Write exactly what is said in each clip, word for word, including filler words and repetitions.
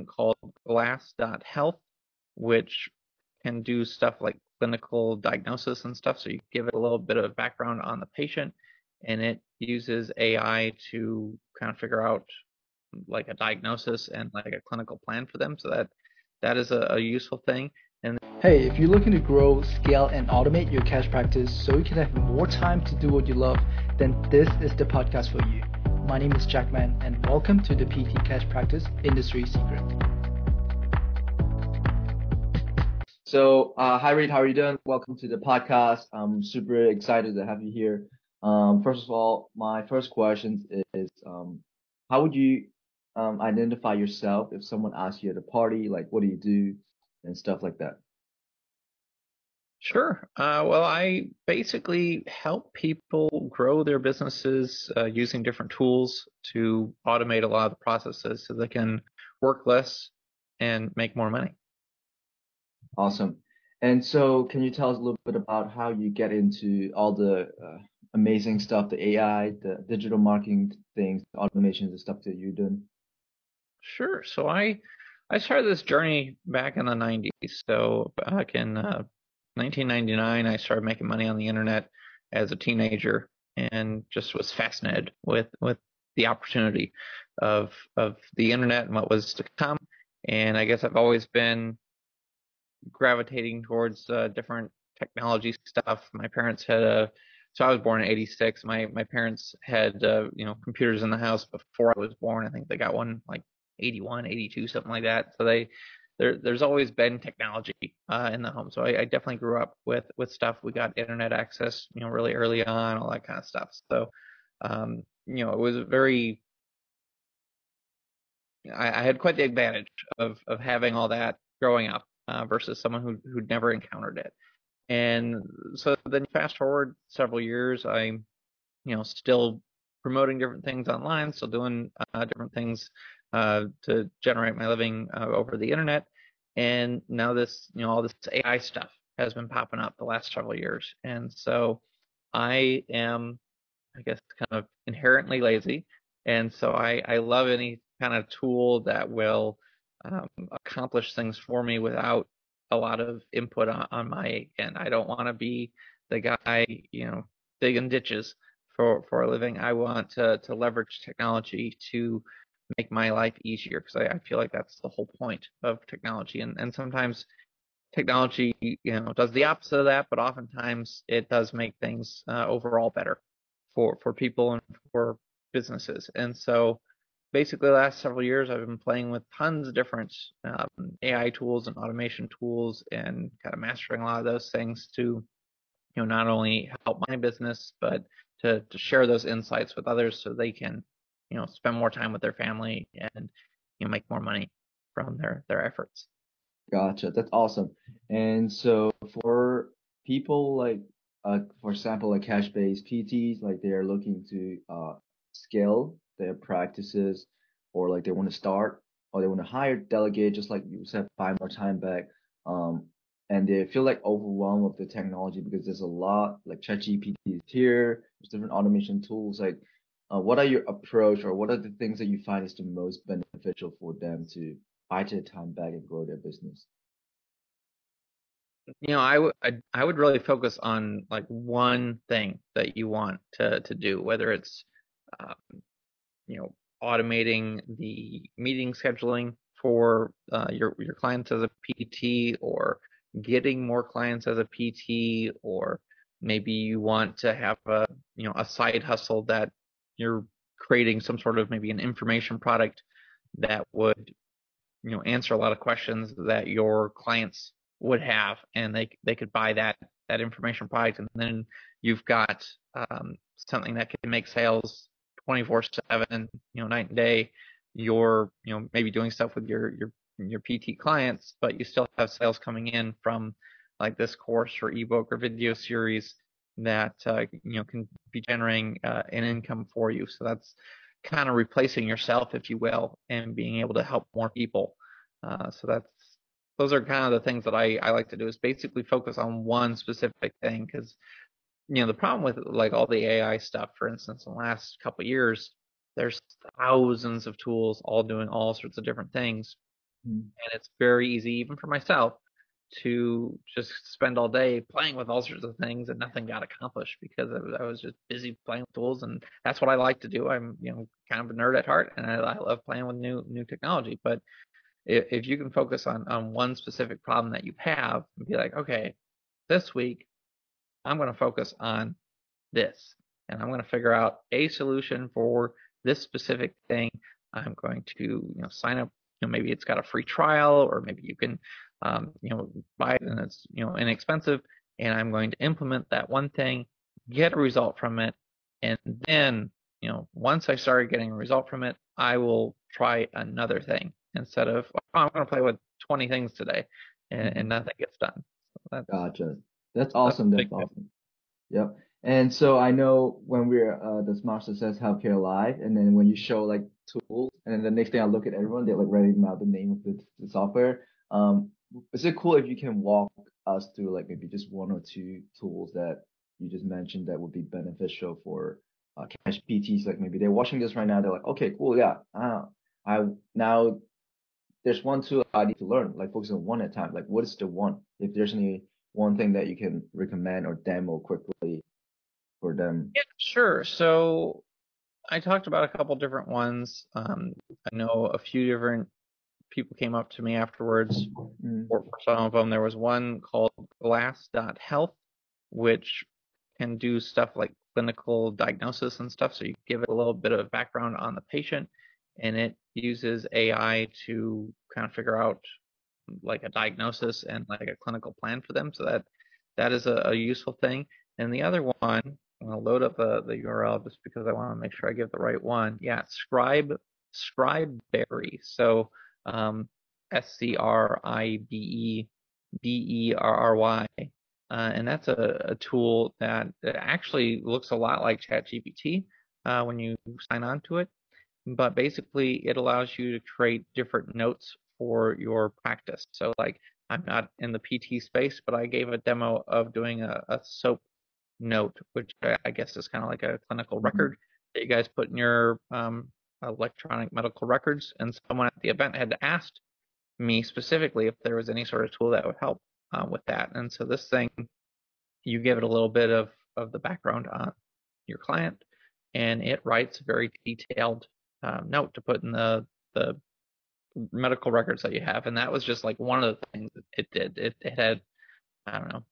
one called glass dot health, which can do stuff like clinical diagnosis and stuff. So you give it a little bit of background on the patient, and it uses A I to kind of figure out like a diagnosis and like a clinical plan for them. So that that is a, a useful thing. And hey, if you're looking to grow, scale, and automate your cash practice so you can have more time to do what you love, then this is the podcast for you. My name is Jackman, and welcome to the P T Cash Practice Industry Secret. So, uh, hi Reed, how are you doing? Welcome to the podcast. I'm super excited to have you here. Um, first of all, my first question is, um, how would you um, identify yourself if someone asks you at a party, like, what do you do and stuff like that? Sure. Uh, well, I basically help people grow their businesses uh, using different tools to automate a lot of the processes so they can work less and make more money. Awesome. And so can you tell us a little bit about how you get into all the uh, amazing stuff, the A I, the digital marketing things, the automations, the stuff that you're doing? Sure. So I I started this journey back in the nineties. So back in uh, nineteen ninety-nine, I started making money on the internet as a teenager, and just was fascinated with with the opportunity of of the internet and what was to come. And I guess I've always been gravitating towards uh, different technology stuff. My parents had a so I was born in eighty-six. My my parents had uh, you know computers in the house before I was born. I think they got one like eighty-one, eighty-two, something like that. So they There, there's always been technology uh, in the home. So I, I definitely grew up with, with stuff. We got internet access, you know, really early on, all that kind of stuff. So, um, you know, it was a very, I, I had quite the advantage of, of having all that growing up uh, versus someone who, who'd never encountered it. And so then fast forward several years, I'm, you know, still promoting different things online, still doing uh, different things uh, to generate my living uh, over the internet. And now this, you know, all this A I stuff has been popping up the last several years. And so I am, I guess, kind of inherently lazy. And so I, I love any kind of tool that will um, accomplish things for me without a lot of input on, on my end. I don't want to be the guy, you know, digging ditches for, for a living. I want to, to leverage technology to make my life easier, because I, I feel like that's the whole point of technology. And, and sometimes technology, you know, does the opposite of that, but oftentimes it does make things uh, overall better for, for people and for businesses. And so basically the last several years, I've been playing with tons of different um, A I tools and automation tools, and kind of mastering a lot of those things to, you know, not only help my business, but to, to share those insights with others so they can, you know, spend more time with their family and, you know, make more money from their, their efforts. Gotcha. That's awesome. And so for people like, uh, for example, like cash-based P Ts, like they're looking to uh, scale their practices, or like they want to start, or they want to hire, delegate, just like you said, find more time back. Um, and they feel like overwhelmed with the technology because there's a lot, like ChatGPT is here, there's different automation tools. Like, Uh, what are your approach, or what are the things that you find is the most beneficial for them to bite their time back and grow their business? You know, I, w- I, I would really focus on like one thing that you want to, to do, whether it's, um, you know, automating the meeting scheduling for uh, your, your clients as a P T, or getting more clients as a P T, or maybe you want to have a, you know, a side hustle that you're creating some sort of maybe an information product that would, you know, answer a lot of questions that your clients would have, and they they could buy that that information product, and then you've got um, something that can make sales twenty-four seven, you know, night and day. You're, you know, maybe doing stuff with your your your P T clients, but you still have sales coming in from like this course or ebook or video series that uh, you know can be generating uh, an income for you. So that's kind of replacing yourself, if you will, and being able to help more people. Uh, so that's those are kind of the things that I, I like to do, is basically focus on one specific thing, because, you know, the problem with like all the A I stuff, for instance, in the last couple of years, there's thousands of tools all doing all sorts of different things, Mm. And it's very easy, even for myself, to just spend all day playing with all sorts of things and nothing got accomplished because I was just busy playing with tools. And that's what I like to do. I'm, you know, kind of a nerd at heart, and I, I love playing with new new technology. But if, if you can focus on on one specific problem that you have and be like, okay, this week I'm going to focus on this, and I'm going to figure out a solution for this specific thing. I'm going to, you know, sign up. You know, maybe it's got a free trial, or maybe you can, um, you know, buy it and it's, you know, inexpensive. And I'm going to implement that one thing, get a result from it, and then, you know, once I started getting a result from it, I will try another thing instead of, oh, I'm going to play with twenty things today, and, and nothing gets done. So that's, gotcha. That's awesome. That's, that's awesome. Thing. Yep. And so I know when we're uh, the Smart Success Healthcare Live, and then when you show like tools, and then the next thing I look at everyone, they're like writing out the name of the, the software. Um, is it cool if you can walk us through like maybe just one or two tools that you just mentioned that would be beneficial for uh, cash P Ts? Like maybe they're watching this right now. They're like, okay, cool, yeah. Uh, I now there's one tool I need to learn. Like focus on one at a time. Like what is the one? If there's any one thing that you can recommend or demo quickly for them. Yeah, sure. So I talked about a couple different ones. Um, I know a few different people came up to me afterwards. Mm-hmm. for, for some of them, there was one called glass dot health, which can do stuff like clinical diagnosis and stuff. So you give it a little bit of background on the patient, and it uses A I to kind of figure out like a diagnosis and like a clinical plan for them. So that that is a, a useful thing. And the other one, I'm going to load up the, the U R L just because I want to make sure I give the right one. Yeah, Scribe, ScribeBerry. So um, S C R I B E B E R R Y. Uh, and that's a, a tool that actually looks a lot like ChatGPT uh, when you sign on to it. But basically, it allows you to create different notes for your practice. So like, I'm not in the P T space, but I gave a demo of doing a, a SOAP note, which I guess is kind of like a clinical record that you guys put in your um, electronic medical records. And someone at the event had asked me specifically if there was any sort of tool that would help uh, with that. And so this thing, you give it a little bit of, of the background on your client, and it writes a very detailed um, note to put in the, the medical records that you have. And that was just like one of the things it did. It, it had, I don't know,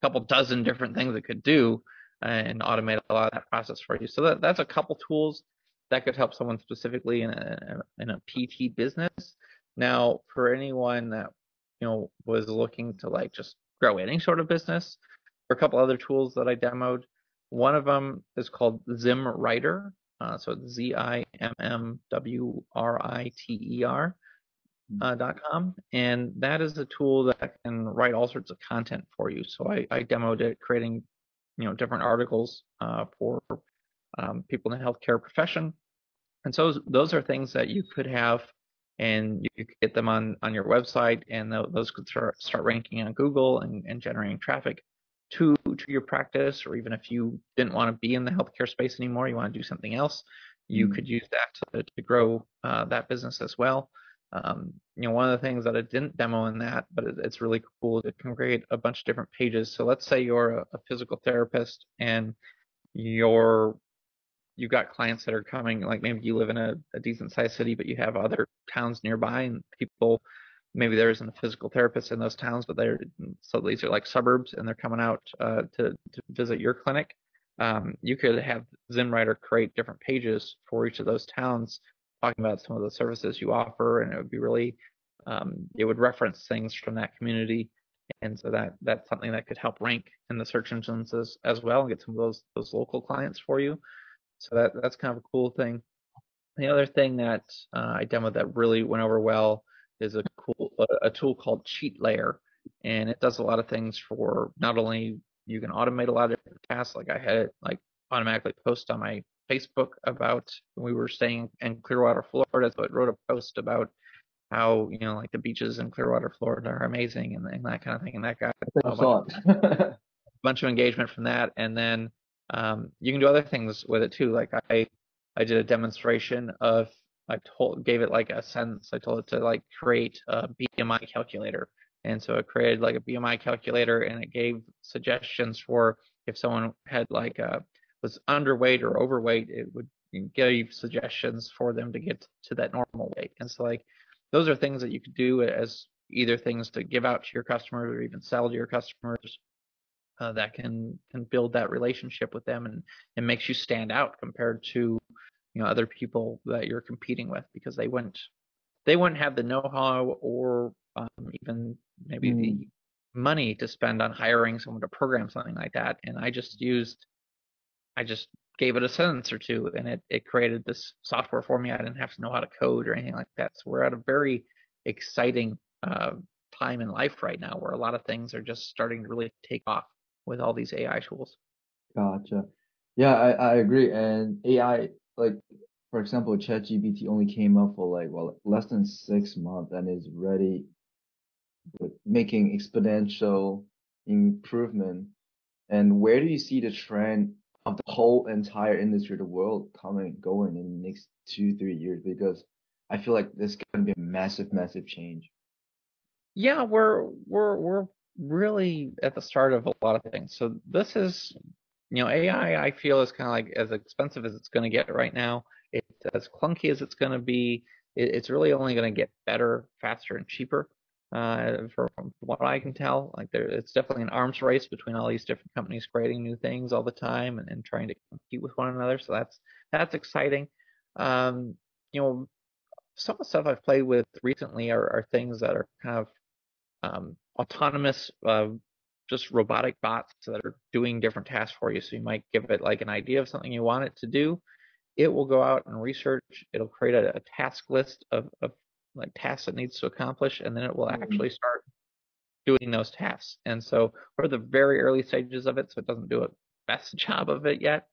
couple dozen different things it could do and automate a lot of that process for you. So that, that's a couple tools that could help someone specifically in a, in a P T business. Now, for anyone that, you know, was looking to like just grow any sort of business, there are a couple other tools that I demoed. One of them is called ZimmWriter. Uh, so it's Z I M M W R I T E R. Uh, .com, and that is a tool that can write all sorts of content for you. So I, I demoed it, creating, you know, different articles uh, for um, people in the healthcare profession, and so those are things that you could have, and you could get them on on your website, and th- those could start start ranking on Google and, and generating traffic to to your practice. Or even if you didn't want to be in the healthcare space anymore, you want to do something else, you mm-hmm. could use that to, to grow uh, that business as well. Um, you know, one of the things that I didn't demo in that, but it, it's really cool, it can create a bunch of different pages. So let's say you're a, a physical therapist and you're, you've got clients that are coming, like maybe you live in a, a decent sized city, but you have other towns nearby, and people, maybe there isn't a physical therapist in those towns, but they're, so these are like suburbs, and they're coming out uh, to, to visit your clinic. Um, you could have ZimmWriter create different pages for each of those towns, talking about some of the services you offer, and it would be really, um, it would reference things from that community. And so that that's something that could help rank in the search engines as, as well, and get some of those those local clients for you. So that that's kind of a cool thing. The other thing that uh, I demoed that really went over well is a cool a tool called Cheat Layer, and it does a lot of things for, not only you can automate a lot of different tasks, like I had it like automatically post on my Facebook about, we were staying in Clearwater, Florida, so it wrote a post about how, you know, like the beaches in Clearwater, Florida are amazing, and, and that kind of thing. And that got a bunch, a bunch of engagement from that. And then um, you can do other things with it too. Like I, I did a demonstration of I told gave it like a sentence. I told it to like create a B M I calculator, and so it created like a B M I calculator, and it gave suggestions for if someone had like a was underweight or overweight, it would give suggestions for them to get to that normal weight. And so like those are things that you could do as either things to give out to your customers or even sell to your customers. Uh, that can can build that relationship with them, and it makes you stand out compared to, you know, other people that you're competing with, because they wouldn't they wouldn't have the know-how or um, even maybe mm. the money to spend on hiring someone to program something like that. And I just used I just gave it a sentence or two, and it it created this software for me. I didn't have to know how to code or anything like that. So we're at a very exciting uh, time in life right now, where a lot of things are just starting to really take off with all these A I tools. Gotcha. Yeah, I, I agree. And A I, like, for example, ChatGPT only came up for like, well, less than six months and is ready with making exponential improvement. And where do you see the trend of the whole entire industry, the world coming, going in the next two, three years? Because I feel like this is going to be a massive, massive change. Yeah, we're, we're, we're, really at the start of a lot of things. So this is, you know, A I, I feel, is kind of like as expensive as it's going to get right now. It's as clunky as it's going to be. It, it's really only going to get better, faster, and cheaper. Uh, from what I can tell, like there, it's definitely an arms race between all these different companies creating new things all the time and, and trying to compete with one another. So that's that's exciting. Um, you know, some of the stuff I've played with recently are, are things that are kind of um, autonomous, uh, just robotic bots that are doing different tasks for you. So you might give it like an idea of something you want it to do. It will go out and research. It'll create a, a task list of, of like tasks it needs to accomplish, and then it will actually start doing those tasks. And so we're at the very early stages of it, so it doesn't do a best job of it yet.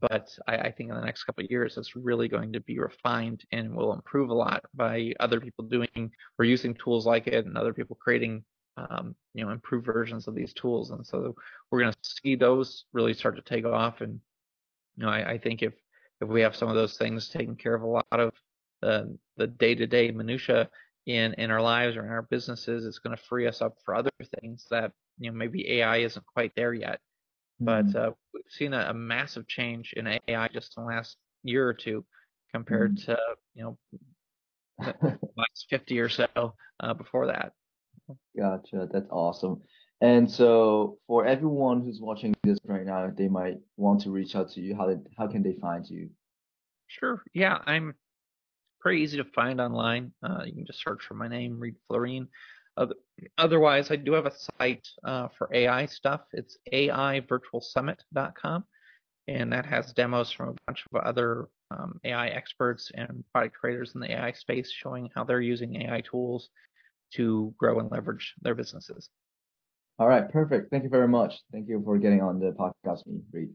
But I, I think in the next couple of years, it's really going to be refined and will improve a lot by other people doing or using tools like it, and other people creating Um, you know, improved versions of these tools. And so we're going to see those really start to take off. And, you know, I, I think if, if we have some of those things taking care of a lot of the, the day-to-day minutia in, in our lives or in our businesses, it's going to free us up for other things that, you know, maybe A I isn't quite there yet. Mm-hmm. But uh, we've seen a, a massive change in A I just in the last year or two compared mm-hmm. to, you know, the last fifty or so uh, before that. Gotcha. That's awesome. And so for everyone who's watching this right now, if they might want to reach out to you, how did, how can they find you? Sure. Yeah, I'm pretty easy to find online. Uh, you can just search for my name, Reed Floren. Uh, otherwise, I do have a site uh, for A I stuff. It's A I virtual summit dot com, and that has demos from a bunch of other um, A I experts and product creators in the A I space showing how they're using A I tools to grow and leverage their businesses. All right, perfect. Thank you very much. Thank you for getting on the podcast with me, Reed.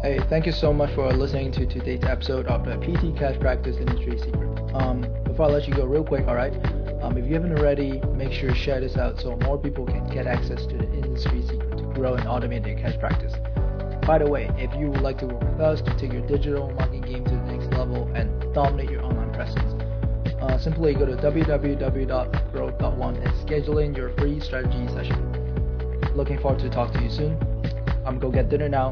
Hey, thank you so much for listening to today's episode of the P T Cash Practice Industry Secret. Um, before I let you go real quick, all right, um, if you haven't already, make sure to share this out so more people can get access to the industry secret to grow and automate their cash practice. By the way, if you would like to work with us to take your digital marketing game to the next level and dominate your online presence, Uh, simply go to w w w dot grow dot one and schedule in your free strategy session. Looking forward to talk to you soon. I'm going to go get dinner now.